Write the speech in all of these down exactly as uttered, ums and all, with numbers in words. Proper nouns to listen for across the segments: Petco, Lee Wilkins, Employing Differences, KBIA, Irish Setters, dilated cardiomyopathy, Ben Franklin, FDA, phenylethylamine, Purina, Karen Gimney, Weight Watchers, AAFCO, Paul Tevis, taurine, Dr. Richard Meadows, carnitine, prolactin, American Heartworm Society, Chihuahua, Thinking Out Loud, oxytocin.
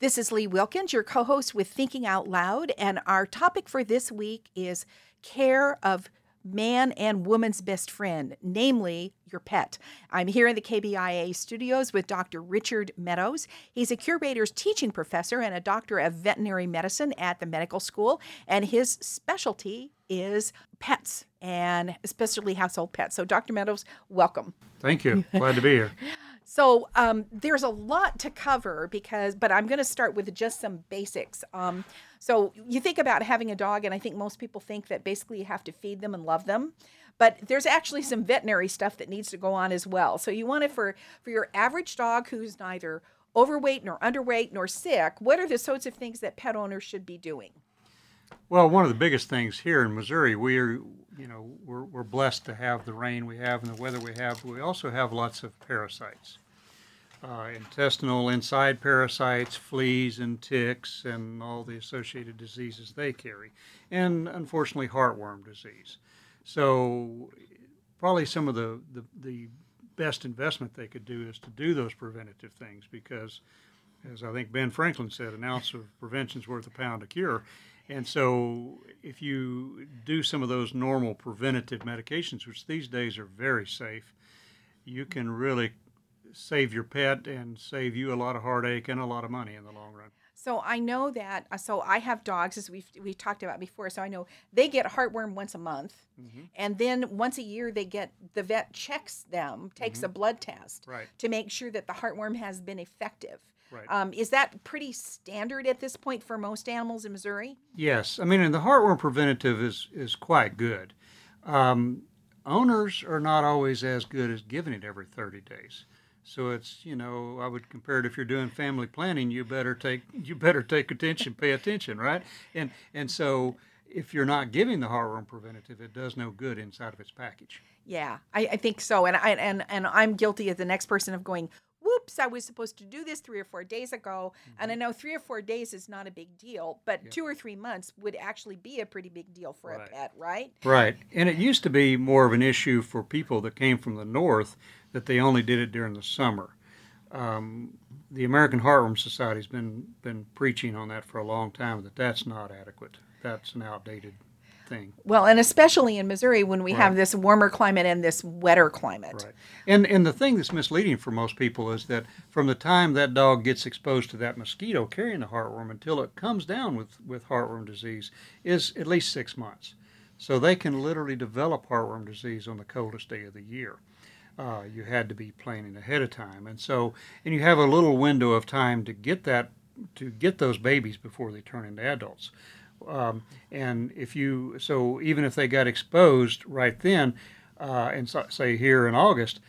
This is Lee Wilkins, your co-host with Thinking Out Loud, and our topic for this week is care of man and woman's best friend, namely your pet. I'm here in the K B I A studios with Doctor Richard Meadows. He's a curator's teaching professor and a doctor of veterinary medicine at the medical school, and his specialty is pets, and especially household pets. So Doctor Meadows, welcome. Thank you. Glad to be here. So um, there's a lot to cover, because, but I'm going to start with just some basics. Um, so you think about having a dog, and I think most people think that basically you have to feed them and love them. But there's actually some veterinary stuff that needs to go on as well. So you want it for, for your average dog who's neither overweight nor underweight nor sick. What are the sorts of things that pet owners should be doing? Well, one of the biggest things here in Missouri, we're, you know, we're, we're blessed to have the rain we have and the weather we have, but we also have lots of parasites, uh, intestinal inside parasites, fleas and ticks, and all the associated diseases they carry, and unfortunately heartworm disease. So probably some of the, the, the best investment they could do is to do those preventative things, because as I think Ben Franklin said, an ounce of prevention's worth a pound of cure. And so if you do some of those normal preventative medications, which these days are very safe, you can really save your pet and save you a lot of heartache and a lot of money in the long run. So I know that, so I have dogs, as we've, we've talked about before, so I know they get heartworm once a month, mm-hmm. and then once a year they get, the vet checks them, takes mm-hmm. a blood test right. to make sure that the heartworm has been effective. Right. Um, is that pretty standard at this point for most animals in Missouri? Yes. I mean, and the heartworm preventative is, is quite good. Um, owners are not always as good as giving it every thirty days. So it's, you know, I would compare it, if you're doing family planning, you better take you better take attention, pay attention, right? And and so if you're not giving the heartworm preventative, it does no good inside of its package. Yeah, I, I think so. And I and, and I'm guilty as the next person of going, whoops, I was supposed to do this three or four days ago. Mm-hmm. And I know three or four days is not a big deal, but yeah. two or three months would actually be a pretty big deal for right. a pet, right? Right. And it used to be more of an issue for people that came from the north that they only did it during the summer. Um, the American Heartworm Society has been, been preaching on that for a long time, that that's not adequate. That's an outdated thing. Well, and especially in Missouri when we right. have this warmer climate and this wetter climate. Right. And and the thing that's misleading for most people is that from the time that dog gets exposed to that mosquito carrying the heartworm until it comes down with, with heartworm disease is at least six months. So they can literally develop heartworm disease on the coldest day of the year. Uh, you had to be planning ahead of time. And so, and you have a little window of time to get that, to get those babies before they turn into adults. Um, and if you, so even if they got exposed right then, uh, and so, say here in August,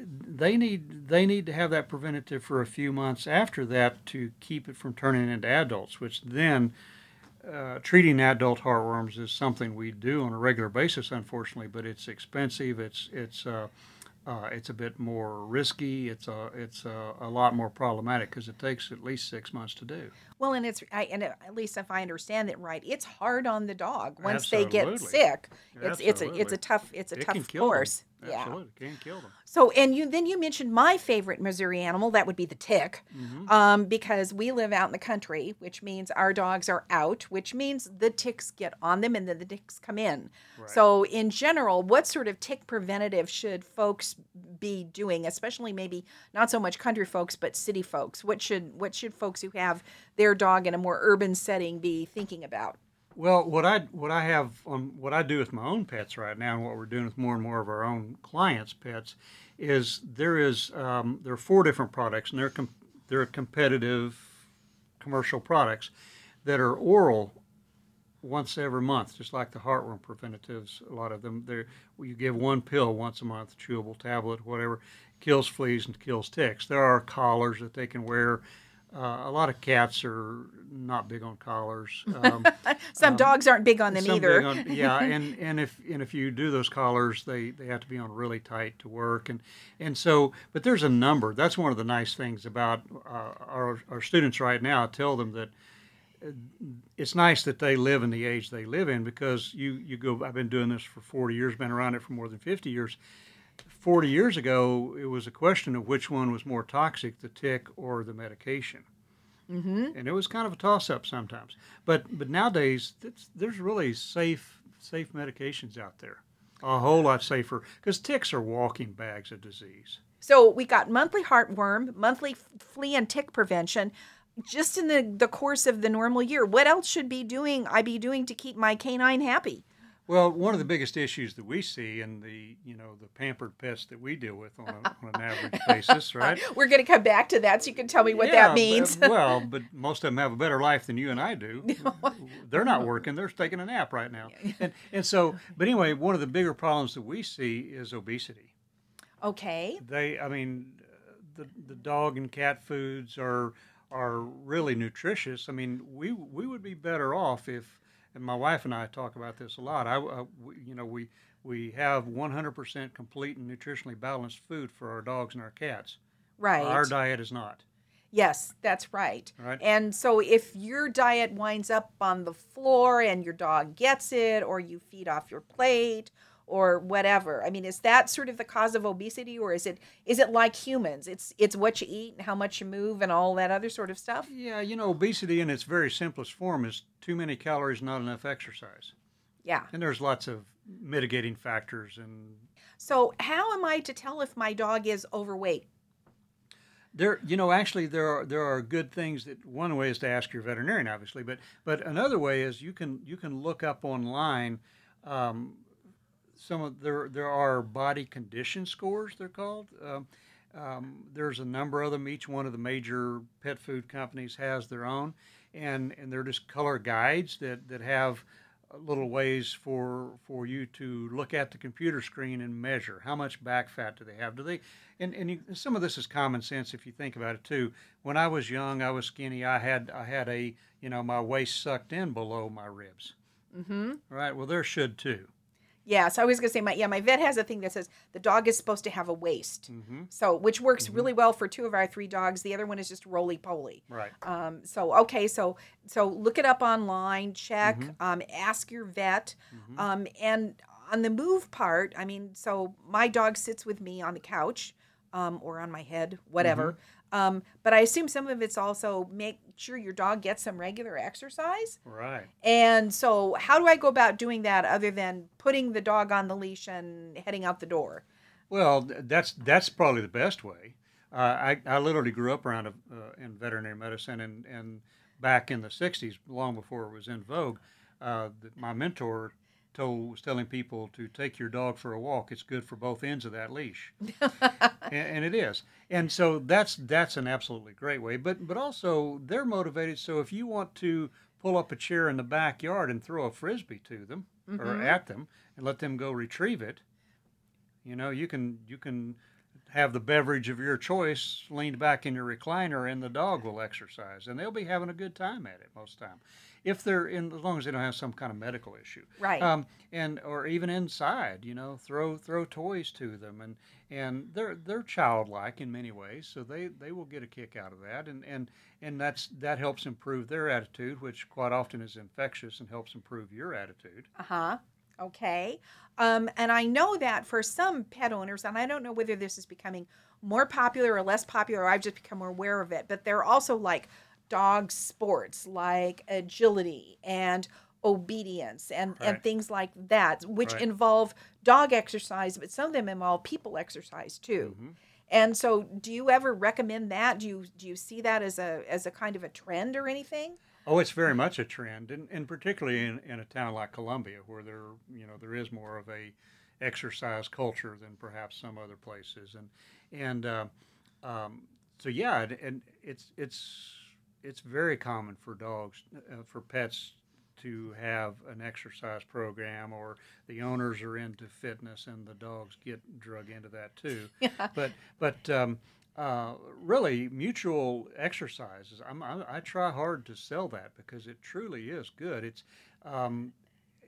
they need, they need to have that preventative for a few months after that to keep it from turning into adults, which then, uh, treating adult heartworms is something we do on a regular basis, unfortunately, but it's expensive. It's, it's, uh, Uh, it's a bit more risky. It's a it's a, a lot more problematic because it takes at least six months to do. Well, and it's I, and at least if I understand it right, it's hard on the dog once Absolutely. they get sick. It's Absolutely. it's a it's a tough it's a it tough force. Yeah. Absolutely, can kill them. So, and you then you mentioned my favorite Missouri animal, that would be the tick, mm-hmm. um, because we live out in the country, which means our dogs are out, which means the ticks get on them and then the ticks come in. Right. So, in general, what sort of tick preventative should folks be doing, especially maybe not so much country folks, but city folks? What should what should folks who have their dog in a more urban setting be thinking about? Well, what I what I have um, what I do with my own pets right now, and what we're doing with more and more of our own clients' pets, is there is um, there are four different products, and they're com- they're competitive commercial products that are oral once every month, just like the heartworm preventatives. A lot of them, they you give one pill once a month, chewable tablet, whatever, kills fleas and kills ticks. There are collars that they can wear. Uh, a lot of cats are not big on collars. Um, some um, dogs aren't big on them either. On, yeah, and, and if and if you do those collars, they, they have to be on really tight to work. And and so, but there's a number. That's one of the nice things about uh, our our students right now. I tell them that it's nice that they live in the age they live in, because you you go. I've been doing this for forty years. Been around it for more than fifty years. forty years ago, it was a question of which one was more toxic, the tick or the medication. Mm-hmm. And it was kind of a toss-up sometimes. But but nowadays, it's, there's really safe safe medications out there, a whole lot safer, because ticks are walking bags of disease. So we got monthly heartworm, monthly flea and tick prevention, just in the, the course of the normal year. What else should be doing I be doing to keep my canine happy? Well, one of the biggest issues that we see in the, you know, the pampered pests that we deal with on, a, on an average basis, right? We're going to come back to that, so you can tell me what yeah, that means. But, well, but most of them have a better life than you and I do. They're not working. They're taking a nap right now. And, and so, but anyway, one of the bigger problems that we see is obesity. Okay. They, I mean, the the dog and cat foods are are really nutritious. I mean, we we would be better off if. And my wife and I talk about this a lot. I, uh, we, you know, we we have one hundred percent complete and nutritionally balanced food for our dogs and our cats. Right. Our diet is not. Yes, that's right. Right. And so if your diet winds up on the floor and your dog gets it, or you feed off your plate, or whatever, I mean, is that sort of the cause of obesity, or is it is it like humans? It's it's what you eat and how much you move and all that other sort of stuff? Yeah, you know, obesity in its very simplest form is too many calories, not enough exercise. Yeah. And there's lots of mitigating factors. And so how am I to tell if my dog is overweight? There, you know, actually there are there are good things that one way is to ask your veterinarian, obviously, but but another way is you can you can look up online. Um, Some of there there are body condition scores, they're called. Um, um, there's a number of them. Each one of the major pet food companies has their own, and, and they're just color guides that, that have little ways for for you to look at the computer screen and measure how much back fat do they have. Do they? And and you, some of this is common sense if you think about it too. When I was young, I was skinny. I had I had a you know my waist sucked in below my ribs. Mm-hmm. Right. Well, there should too. Yeah, so I was going to say, my yeah, my vet has a thing that says the dog is supposed to have a waist, mm-hmm. so which works mm-hmm. really well for two of our three dogs. The other one is just roly-poly. Right. Um, so, okay, so so look it up online, check, mm-hmm. um, ask your vet. Mm-hmm. Um, and on the move part, I mean, so my dog sits with me on the couch um, or on my head, whatever. Mm-hmm. Um, but I assume some of it's also make sure your dog gets some regular exercise. Right. And so how do I go about doing that other than putting the dog on the leash and heading out the door? Well, that's that's probably the best way. Uh, I, I literally grew up around a, uh, in veterinary medicine, and, and back in the sixties, long before it was in vogue, uh, my mentor told, was telling people to take your dog for a walk. It's good for both ends of that leash. and, and it is. And so that's that's an absolutely great way. But but also, they're motivated. So if you want to pull up a chair in the backyard and throw a Frisbee to them, mm-hmm. or at them, and let them go retrieve it, you know, you can you can have the beverage of your choice leaned back in your recliner, and the dog will exercise. And they'll be having a good time at it most of the time. If they're in, as long as they don't have some kind of medical issue, right? Um, and or even inside, you know, throw throw toys to them, and and they're they're childlike in many ways, so they, they will get a kick out of that, and and and that's that helps improve their attitude, which quite often is infectious and helps improve your attitude. Uh huh. Okay. Um, and I know that for some pet owners, and I don't know whether this is becoming more popular or less popular. I've just become more aware of it, but they're also like dog sports like agility and obedience and, right. and things like that, which right. involve dog exercise, but some of them involve people exercise too. Mm-hmm. And so do you ever recommend that? Do you do you see that as a as a kind of a trend or anything? Oh, it's very much a trend, and, and particularly in, in a town like Columbia, where there you know there is more of a exercise culture than perhaps some other places. And and uh, um, so yeah, and, and it's it's It's very common for dogs, uh, for pets to have an exercise program, or the owners are into fitness and the dogs get drug into that too. Yeah. But but um, uh, really, mutual exercises, I'm, I, I try hard to sell that because it truly is good. It's um,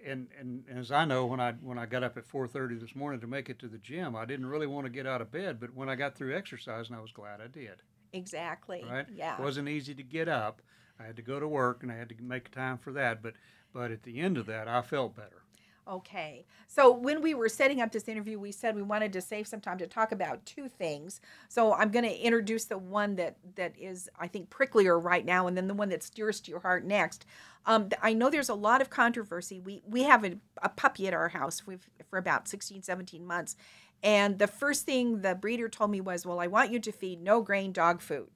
and, and as I know, when I when I got up at four thirty this morning to make it to the gym, I didn't really want to get out of bed, but when I got through exercising, I was glad I did. Exactly. Right? Yeah. It wasn't easy to get up. I had to go to work, and I had to make time for that. But but at the end of that, I felt better. Okay. So when we were setting up this interview, we said we wanted to save some time to talk about two things. So I'm going to introduce the one that, that is, I think, pricklier right now, and then the one that's dearest to your heart next. Um, I know there's a lot of controversy. We we have a, a puppy at our house we've, for about sixteen, seventeen months. And the first thing the breeder told me was, well, I want you to feed no grain dog food.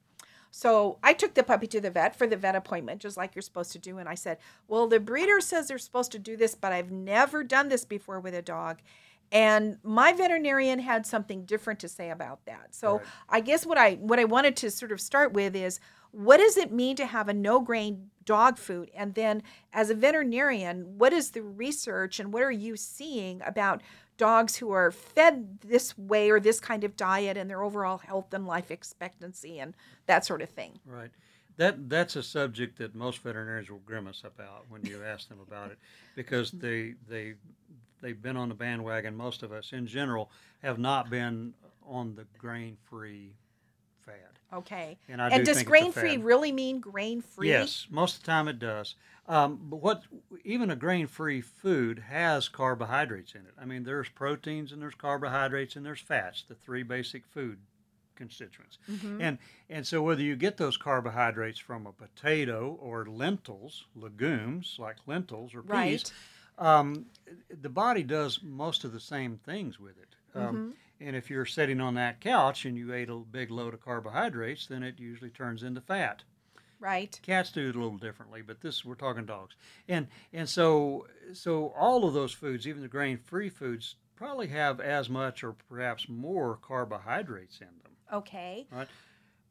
So I took the puppy to the vet for the vet appointment, just like you're supposed to do. And I said, well, the breeder says they're supposed to do this, but I've never done this before with a dog. And my veterinarian had something different to say about that. So right. I guess what I what I wanted to sort of start with is, what does it mean to have a no-grain dog food? And then as a veterinarian, what is the research and what are you seeing about dogs who are fed this way or this kind of diet and their overall health and life expectancy and that sort of thing? Right. That That's a subject that most veterinarians will grimace about when you ask them about it, because they, they, they've been on the bandwagon. Most of us in general have not been on the grain-free fad. Okay. And, I and do does grain-free really mean grain-free? Yes, most of the time it does. Um, but what even a grain-free food has carbohydrates in it. I mean, there's proteins and there's carbohydrates and there's fats, the three basic food constituents. Mm-hmm. And and so whether you get those carbohydrates from a potato or lentils, legumes like lentils or peas, right. um, the body does most of the same things with it. Um, mm-hmm. And if you're sitting on that couch and you ate a big load of carbohydrates, then it usually turns into fat. Right. Cats do it a little differently, but this we're talking dogs. And and so so all of those foods, even the grain-free foods, probably have as much or perhaps more carbohydrates in them. Okay. Right.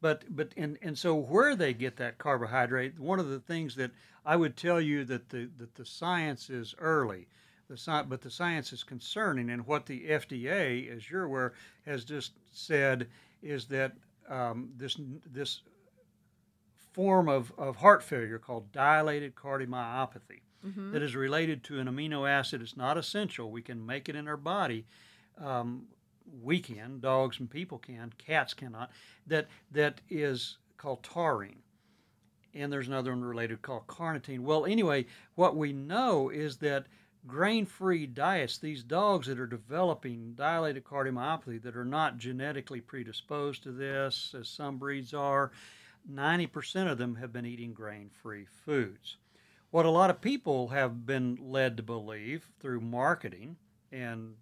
But but and, and so where they get that carbohydrate, one of the things that I would tell you that the that the science is early. The science, but the science is concerning, and what the F D A, as you're aware, has just said is that um, this this form of, of heart failure called dilated cardiomyopathy, mm-hmm. that is related to an amino acid. It's not essential. We can make it in our body. Um, we can. Dogs and people can. Cats cannot. That That is called taurine. And there's another one related called carnitine. Well, anyway, what we know is that grain-free diets, these dogs that are developing dilated cardiomyopathy that are not genetically predisposed to this, as some breeds are, ninety percent of them have been eating grain-free foods. What a lot of people have been led to believe through marketing and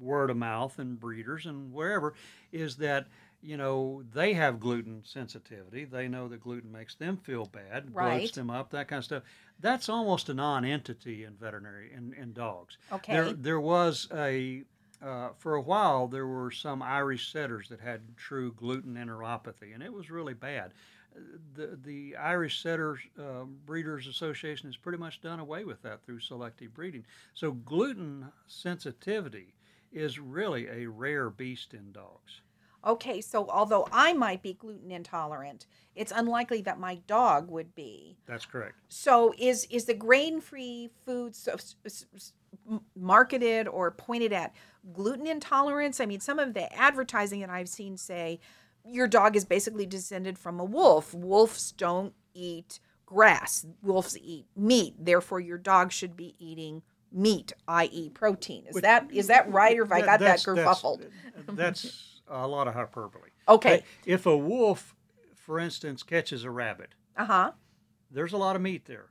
word of mouth and breeders and wherever is that, you know, they have gluten sensitivity. They know that gluten makes them feel bad, right. bloats them up, that kind of stuff. That's almost a non-entity in veterinary, in, in dogs. Okay. There, there was a... Uh, for a while, there were some Irish Setters that had true gluten enteropathy, and it was really bad. The the Irish Setters uh, Breeders Association has pretty much done away with that through selective breeding. So gluten sensitivity is really a rare beast in dogs. Okay, so although I might be gluten intolerant, it's unlikely that my dog would be. That's correct. So is is the grain-free food so, so, marketed or pointed at gluten intolerance? I mean, some of the advertising that I've seen say, your dog is basically descended from a wolf. Wolves don't eat grass. Wolves eat meat. Therefore, your dog should be eating meat, that is protein. Is Which, that is that right, or have that, I got that kerfuffled? That's... that's a lot of hyperbole. Okay. If a wolf, for instance, catches a rabbit, uh-huh. there's a lot of meat there.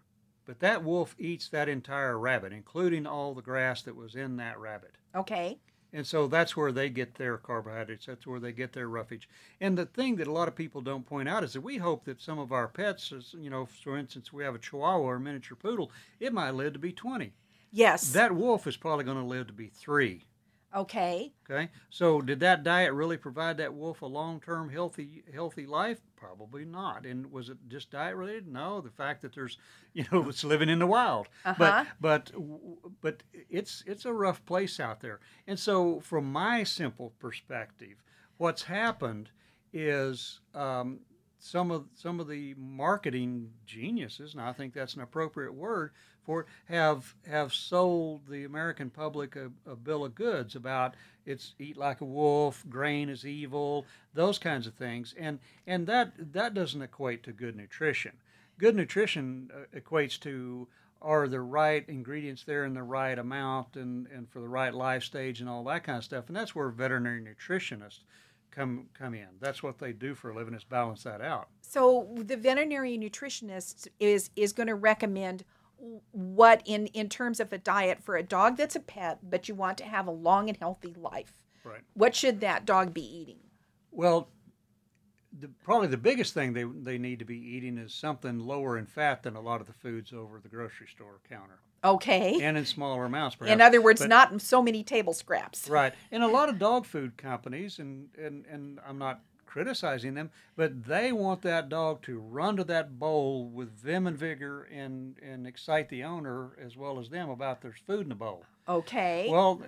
But that wolf eats that entire rabbit, including all the grass that was in that rabbit. Okay. And so that's where they get their carbohydrates. That's where they get their roughage. And the thing that a lot of people don't point out is that we hope that some of our pets, is, you know, for instance, we have a Chihuahua or a miniature poodle, it might live to be twenty. Yes. That wolf is probably going to live to be three. Okay. Okay. So did that diet really provide that wolf a long-term healthy healthy life? Probably not. And was it just diet-related? No. The fact that there's, you know, it's living in the wild. Uh-huh. But but but it's it's a rough place out there. And so from my simple perspective, what's happened is um, some of some of the marketing geniuses, and I think that's an appropriate word, have have sold the American public a, a bill of goods about it's eat like a wolf, grain is evil, those kinds of things. And and that that doesn't equate to good nutrition. Good nutrition uh, equates to are the right ingredients there in the right amount and, and for the right life stage and all that kind of stuff. And that's where veterinary nutritionists come come in. That's what they do for a living, is balance that out. So the veterinary nutritionist is, is going to recommend what in, in terms of a diet for a dog that's a pet, but you want to have a long and healthy life. Right. What should that dog be eating? Well, the, probably the biggest thing they they need to be eating is something lower in fat than a lot of the foods over the grocery store counter. Okay. And in smaller amounts, perhaps. In other words, but, not so many table scraps. Right. And a lot of dog food companies, and, and, and I'm not criticizing them, but they want that dog to run to that bowl with vim and vigor and, and excite the owner as well as them about there's food in the bowl. Okay. Well,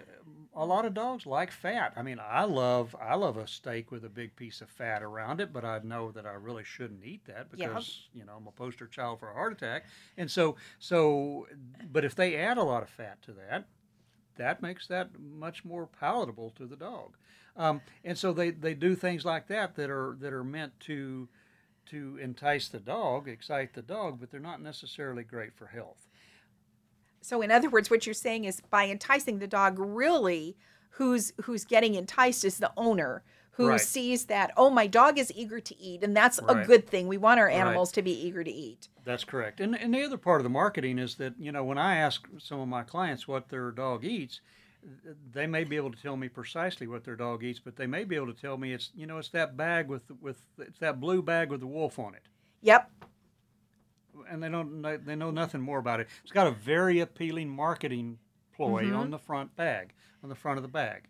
a lot of dogs like fat. I mean, I love I love a steak with a big piece of fat around it, but I know that I really shouldn't eat that because, yeah. you know, I'm a poster child for a heart attack. And so, so, but if they add a lot of fat to that, that makes that much more palatable to the dog. Um, and so they, they do things like that that are that are meant to to entice the dog, excite the dog, but they're not necessarily great for health. So in other words, what you're saying is by enticing the dog, really who's who's getting enticed is the owner who right. sees that, oh, my dog is eager to eat, and that's right. a good thing. We want our animals right. to be eager to eat. That's correct. And and the other part of the marketing is that, you know, when I ask some of my clients what their dog eats, they may be able to tell me precisely what their dog eats, but they may be able to tell me it's, you know, it's that bag with with it's that blue bag with the wolf on it. Yep. And they don't they know nothing more about it. It's got a very appealing marketing ploy mm-hmm. on the front bag, on the front of the bag.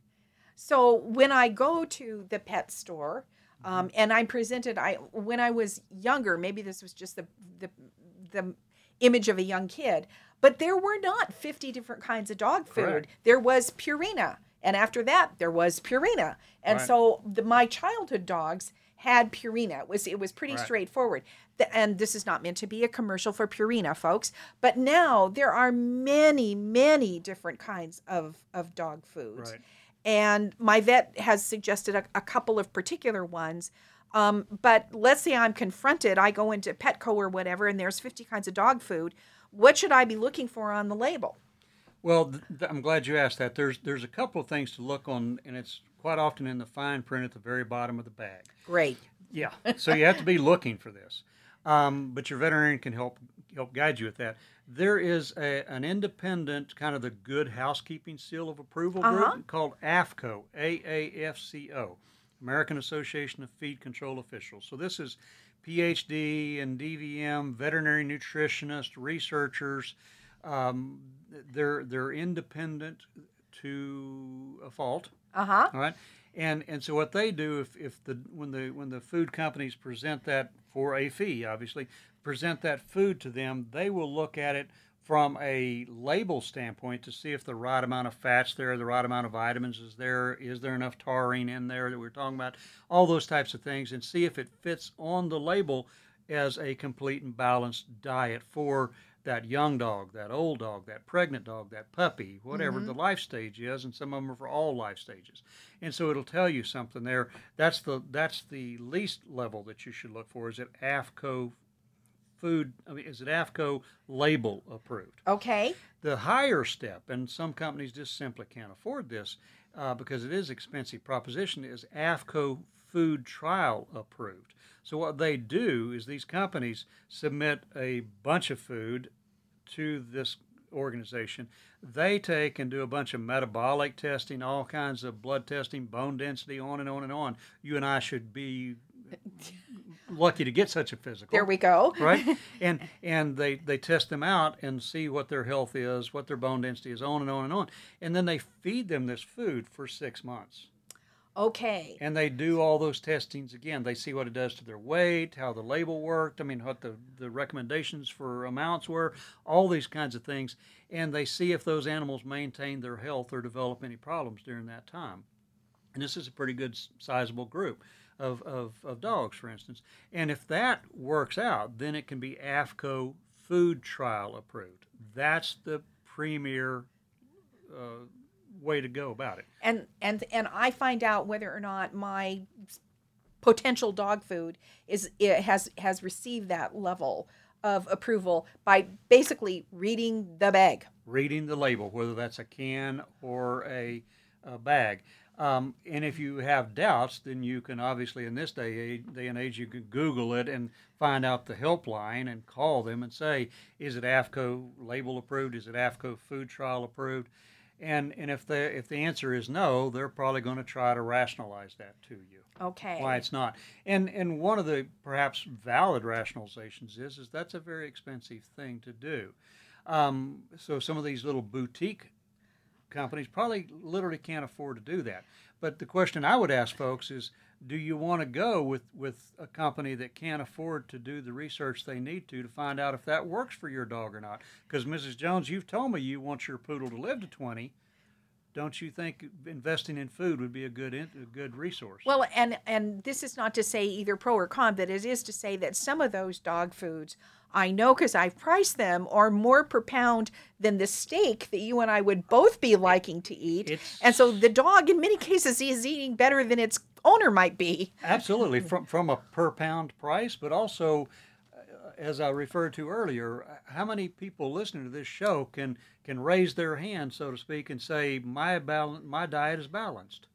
So when I go to the pet store, um, and I'm presented, I when I was younger, maybe this was just the the the image of a young kid, but there were not fifty different kinds of dog food. Correct. There was Purina, and after that, there was Purina, and right. so the, my childhood dogs had Purina. It was it was pretty right. straightforward. The, and this is not meant to be a commercial for Purina, folks. But now there are many, many different kinds of, of dog foods. Right. And my vet has suggested a, a couple of particular ones. Um, but let's say I'm confronted. I go into Petco or whatever, and there's fifty kinds of dog food. What should I be looking for on the label? Well, th- th- I'm glad you asked that. There's there's a couple of things to look on, and it's quite often in the fine print at the very bottom of the bag. Great. Yeah. So you have to be looking for this. Um, but your veterinarian can help help guide you with that. There is a, an independent kind of the Good Housekeeping Seal of Approval uh-huh. group called AAFCO, A A F C O, American Association of Feed Control Officials. So this is P H D and D V M, veterinary nutritionists, researchers. Um, they're they're independent to a fault. Uh-huh. All right. And and so what they do if, if the when the when the food companies present that for a fee, obviously, present that food to them, they will look at it from a label standpoint to see if the right amount of fat's there, the right amount of vitamins is there, is there enough taurine in there that we're talking about, all those types of things, and see if it fits on the label as a complete and balanced diet for that young dog, that old dog, that pregnant dog, that puppy, whatever mm-hmm. the life stage is, and some of them are for all life stages. And so it'll tell you something there. That's the that's the least level that you should look for. Is it AAFCO food? I mean, is it AAFCO label approved? Okay. The higher step, and some companies just simply can't afford this uh, because it is expensive proposition, is AAFCO food trial approved. So what they do is these companies submit a bunch of food to this organization. They take and do a bunch of metabolic testing, all kinds of blood testing, bone density, on and on and on. You and I should be lucky to get such a physical. There we go. Right? And and they, they test them out and see what their health is, what their bone density is, on and on and on. And then they feed them this food for six months. Okay. And they do all those testings again. They see what it does to their weight, how the label worked, I mean, what the, the recommendations for amounts were, all these kinds of things. And they see if those animals maintain their health or develop any problems during that time. And this is a pretty good sizable group of, of, of dogs, for instance. And if that works out, then it can be AAFCO food trial approved. That's the premier uh way to go about it. And and and I find out whether or not my potential dog food is it has has received that level of approval by basically reading the bag. Reading the label, whether that's a can or a, a bag. Um, and if you have doubts, then you can obviously, in this day, day and age, you can Google it and find out the helpline and call them and say, is it AAFCO label approved? Is it AAFCO food trial approved? And and if the if the answer is no, they're probably going to try to rationalize that to you. Okay. Why it's not. And and one of the perhaps valid rationalizations is is that's a very expensive thing to do. Um, so some of these little boutique companies probably literally can't afford to do that. But the question I would ask folks is, do you want to go with, with a company that can't afford to do the research they need to to find out if that works for your dog or not? Because, Missus Jones, you've told me you want your poodle to live to twenty. Don't you think investing in food would be a good in, a good resource? Well, and, and this is not to say either pro or con, but it is to say that some of those dog foods, I know because I've priced them, are more per pound than the steak that you and I would both be liking to eat. It's, and so the dog, in many cases, is eating better than its owner might be. Absolutely, from from a per pound price, but also, uh, as I referred to earlier, how many people listening to this show can can raise their hand, so to speak, and say, my bal- my diet is balanced?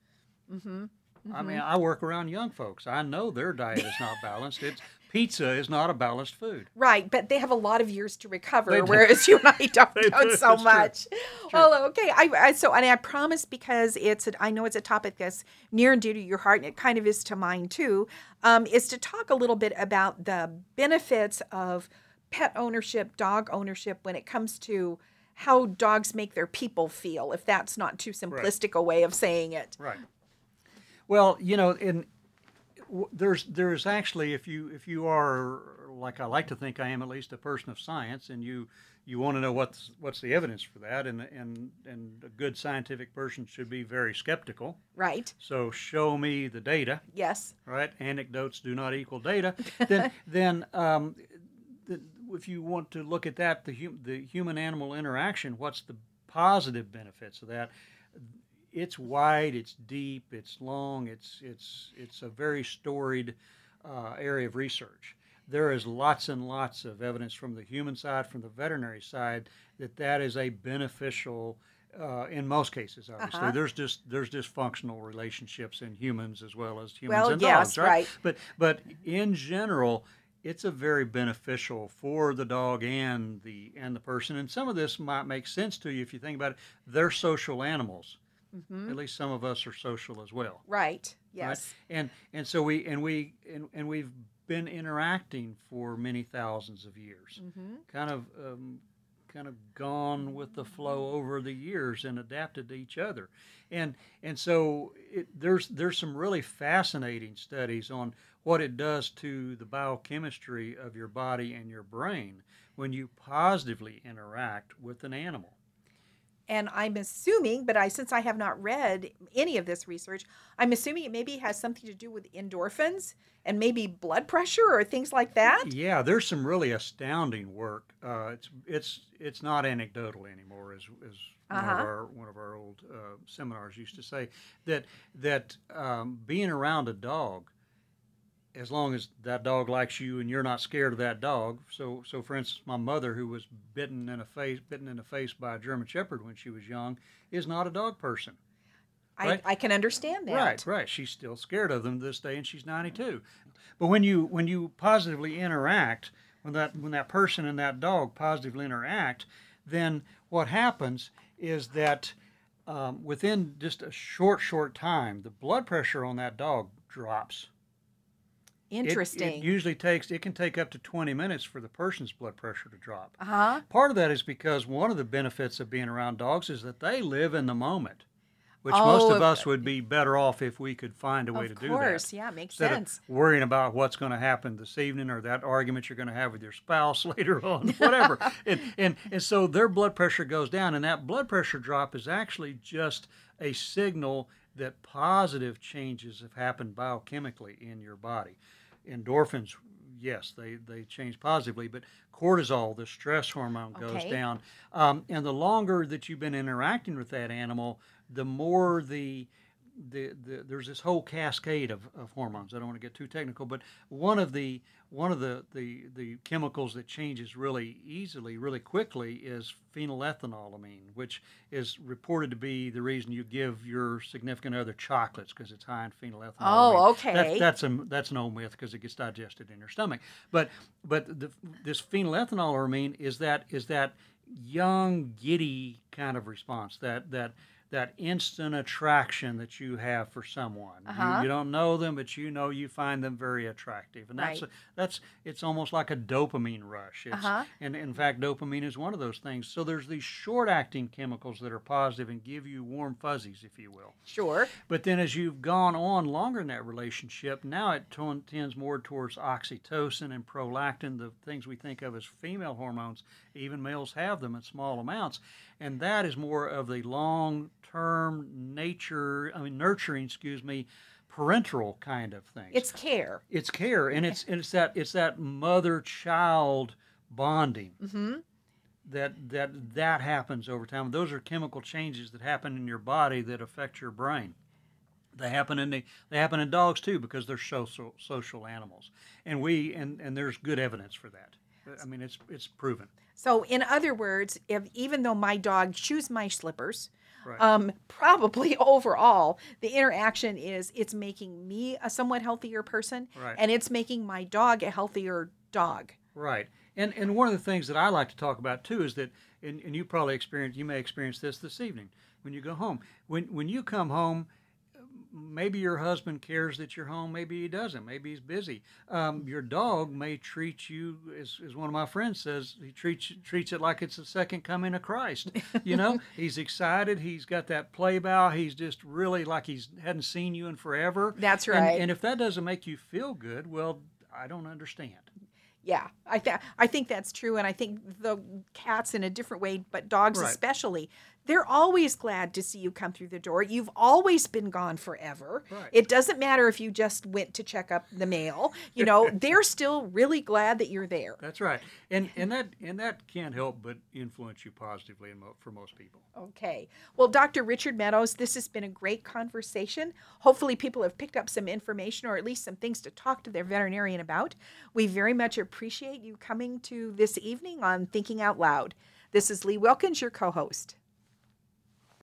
Mm-hmm. Mm-hmm. I mean, I work around young folks. I know their diet is not balanced. It's pizza is not a balanced food. Right, but they have a lot of years to recover, whereas you and I don't know so much. True. True. Well, okay. I, I so and I promise, because it's a, I know it's a topic that's near and dear to your heart, and it kind of is to mine too, um, is to talk a little bit about the benefits of pet ownership, dog ownership, when it comes to how dogs make their people feel, if that's not too simplistic right. a way of saying it. Right. Well, you know, in There's there's actually, if you if you are, like I like to think I am, at least a person of science, and you you want to know what's what's the evidence for that, and and and a good scientific person should be very skeptical. Right. So show me the data. Yes. Right. Anecdotes do not equal data. then then um, the, if you want to look at that, the hum, the human animal interaction, what's the positive benefits of that? It's wide, it's deep, it's long, it's it's it's a very storied uh, area of research. There is lots and lots of evidence from the human side, from the veterinary side, that that is a beneficial, uh, in most cases, obviously. Uh-huh. There's just there's dysfunctional relationships in humans as well as humans well, and yes, dogs, right? right? But but in general, it's a very beneficial for the dog and the and the person. And some of this might make sense to you if you think about it. They're social animals. Mm-hmm. At least some of us are social as well. Right. Yes. Right? And and so we and we and, and we've been interacting for many thousands of years. Mm-hmm. Kind of um, kind of gone with the flow over the years and adapted to each other. And and so it, there's there's some really fascinating studies on what it does to the biochemistry of your body and your brain when you positively interact with an animal. And I'm assuming, but I since I have not read any of this research, I'm assuming it maybe has something to do with endorphins and maybe blood pressure or things like that. Yeah, there's some really astounding work. Uh, it's it's it's not anecdotal anymore, as as uh-huh. one of our one of our old uh, seminars used to say, that that um, being around a dog, as long as that dog likes you and you're not scared of that dog. So, so for instance, my mother, who was bitten in a face, bitten in the face by a German Shepherd when she was young, is not a dog person. Right? I, I can understand that. Right, right. She's still scared of them to this day, and she's ninety-two. But when you when you positively interact, when that when that person and that dog positively interact, then what happens is that um, within just a short short time, the blood pressure on that dog drops. Interesting. It, it usually takes, it can take up to twenty minutes for the person's blood pressure to drop. Uh-huh. Part of that is because one of the benefits of being around dogs is that they live in the moment, which oh, most of us would be better off if we could find a way to course. do that. Of course, yeah, makes Instead sense. Worrying about what's going to happen this evening or that argument you're going to have with your spouse later on, whatever. and, and, and so their blood pressure goes down, and that blood pressure drop is actually just a signal that positive changes have happened biochemically in your body. Endorphins, yes, they, they change positively, but cortisol, the stress hormone, okay. goes down. Um, and the longer that you've been interacting with that animal, the more the the, the there's this whole cascade of, of hormones. I don't want to get too technical, but one of the one of the, the, the chemicals that changes really easily, really quickly, is phenylethylamine, which is reported to be the reason you give your significant other chocolates, because it's high in phenylethylamine. Oh, okay. That, that's a that's no myth, because it gets digested in your stomach. But but the, this phenylethylamine is that is that young, giddy kind of response, that that. that instant attraction that you have for someone. Uh-huh. You, you don't know them, but you know you find them very attractive. And that's right. a, that's it's almost like a dopamine rush. It's, uh-huh. And in fact, dopamine is one of those things. So there's these short-acting chemicals that are positive and give you warm fuzzies, if you will. Sure. But then as you've gone on longer in that relationship, now it t- tends more towards oxytocin and prolactin, the things we think of as female hormones. Even males have them in small amounts. And that is more of the long-term nature, I mean, nurturing, excuse me, parental kind of thing. It's care. It's care, and it's and it's that it's that mother-child bonding mm-hmm. that that that happens over time. Those are chemical changes that happen in your body that affect your brain. They happen in the, they happen in dogs too, because they're social social animals, and we and, and there's good evidence for that. I mean, it's it's proven. So, in other words, if even though my dog chews my slippers, right. um, probably overall the interaction is it's making me a somewhat healthier person, right. and it's making my dog a healthier dog. Right. And and one of the things that I like to talk about too is that, and, and you probably experience, you may experience this this evening when you go home. When when you come home. Maybe your husband cares that you're home. Maybe he doesn't. Maybe he's busy. Um, your dog may treat you, as, as one of my friends says, he treats treats it like it's the second coming of Christ. You know, he's excited. He's got that play bow. He's just really like he's hadn't seen you in forever. That's right. And, and if that doesn't make you feel good, well, I don't understand. Yeah, I th- I think that's true, and I think the cats in a different way, but dogs right. especially, they're always glad to see you come through the door. You've always been gone forever. Right. It doesn't matter if you just went to check up the mail. You know, they're still really glad that you're there. That's right, and and that and that can't help but influence you positively in mo- for most people. Okay, well, Doctor Richard Meadows, this has been a great conversation. Hopefully, people have picked up some information or at least some things to talk to their veterinarian about. We very much appreciate. Appreciate you coming to this evening on Thinking Out Loud. This is Lee Wilkins, your co-host.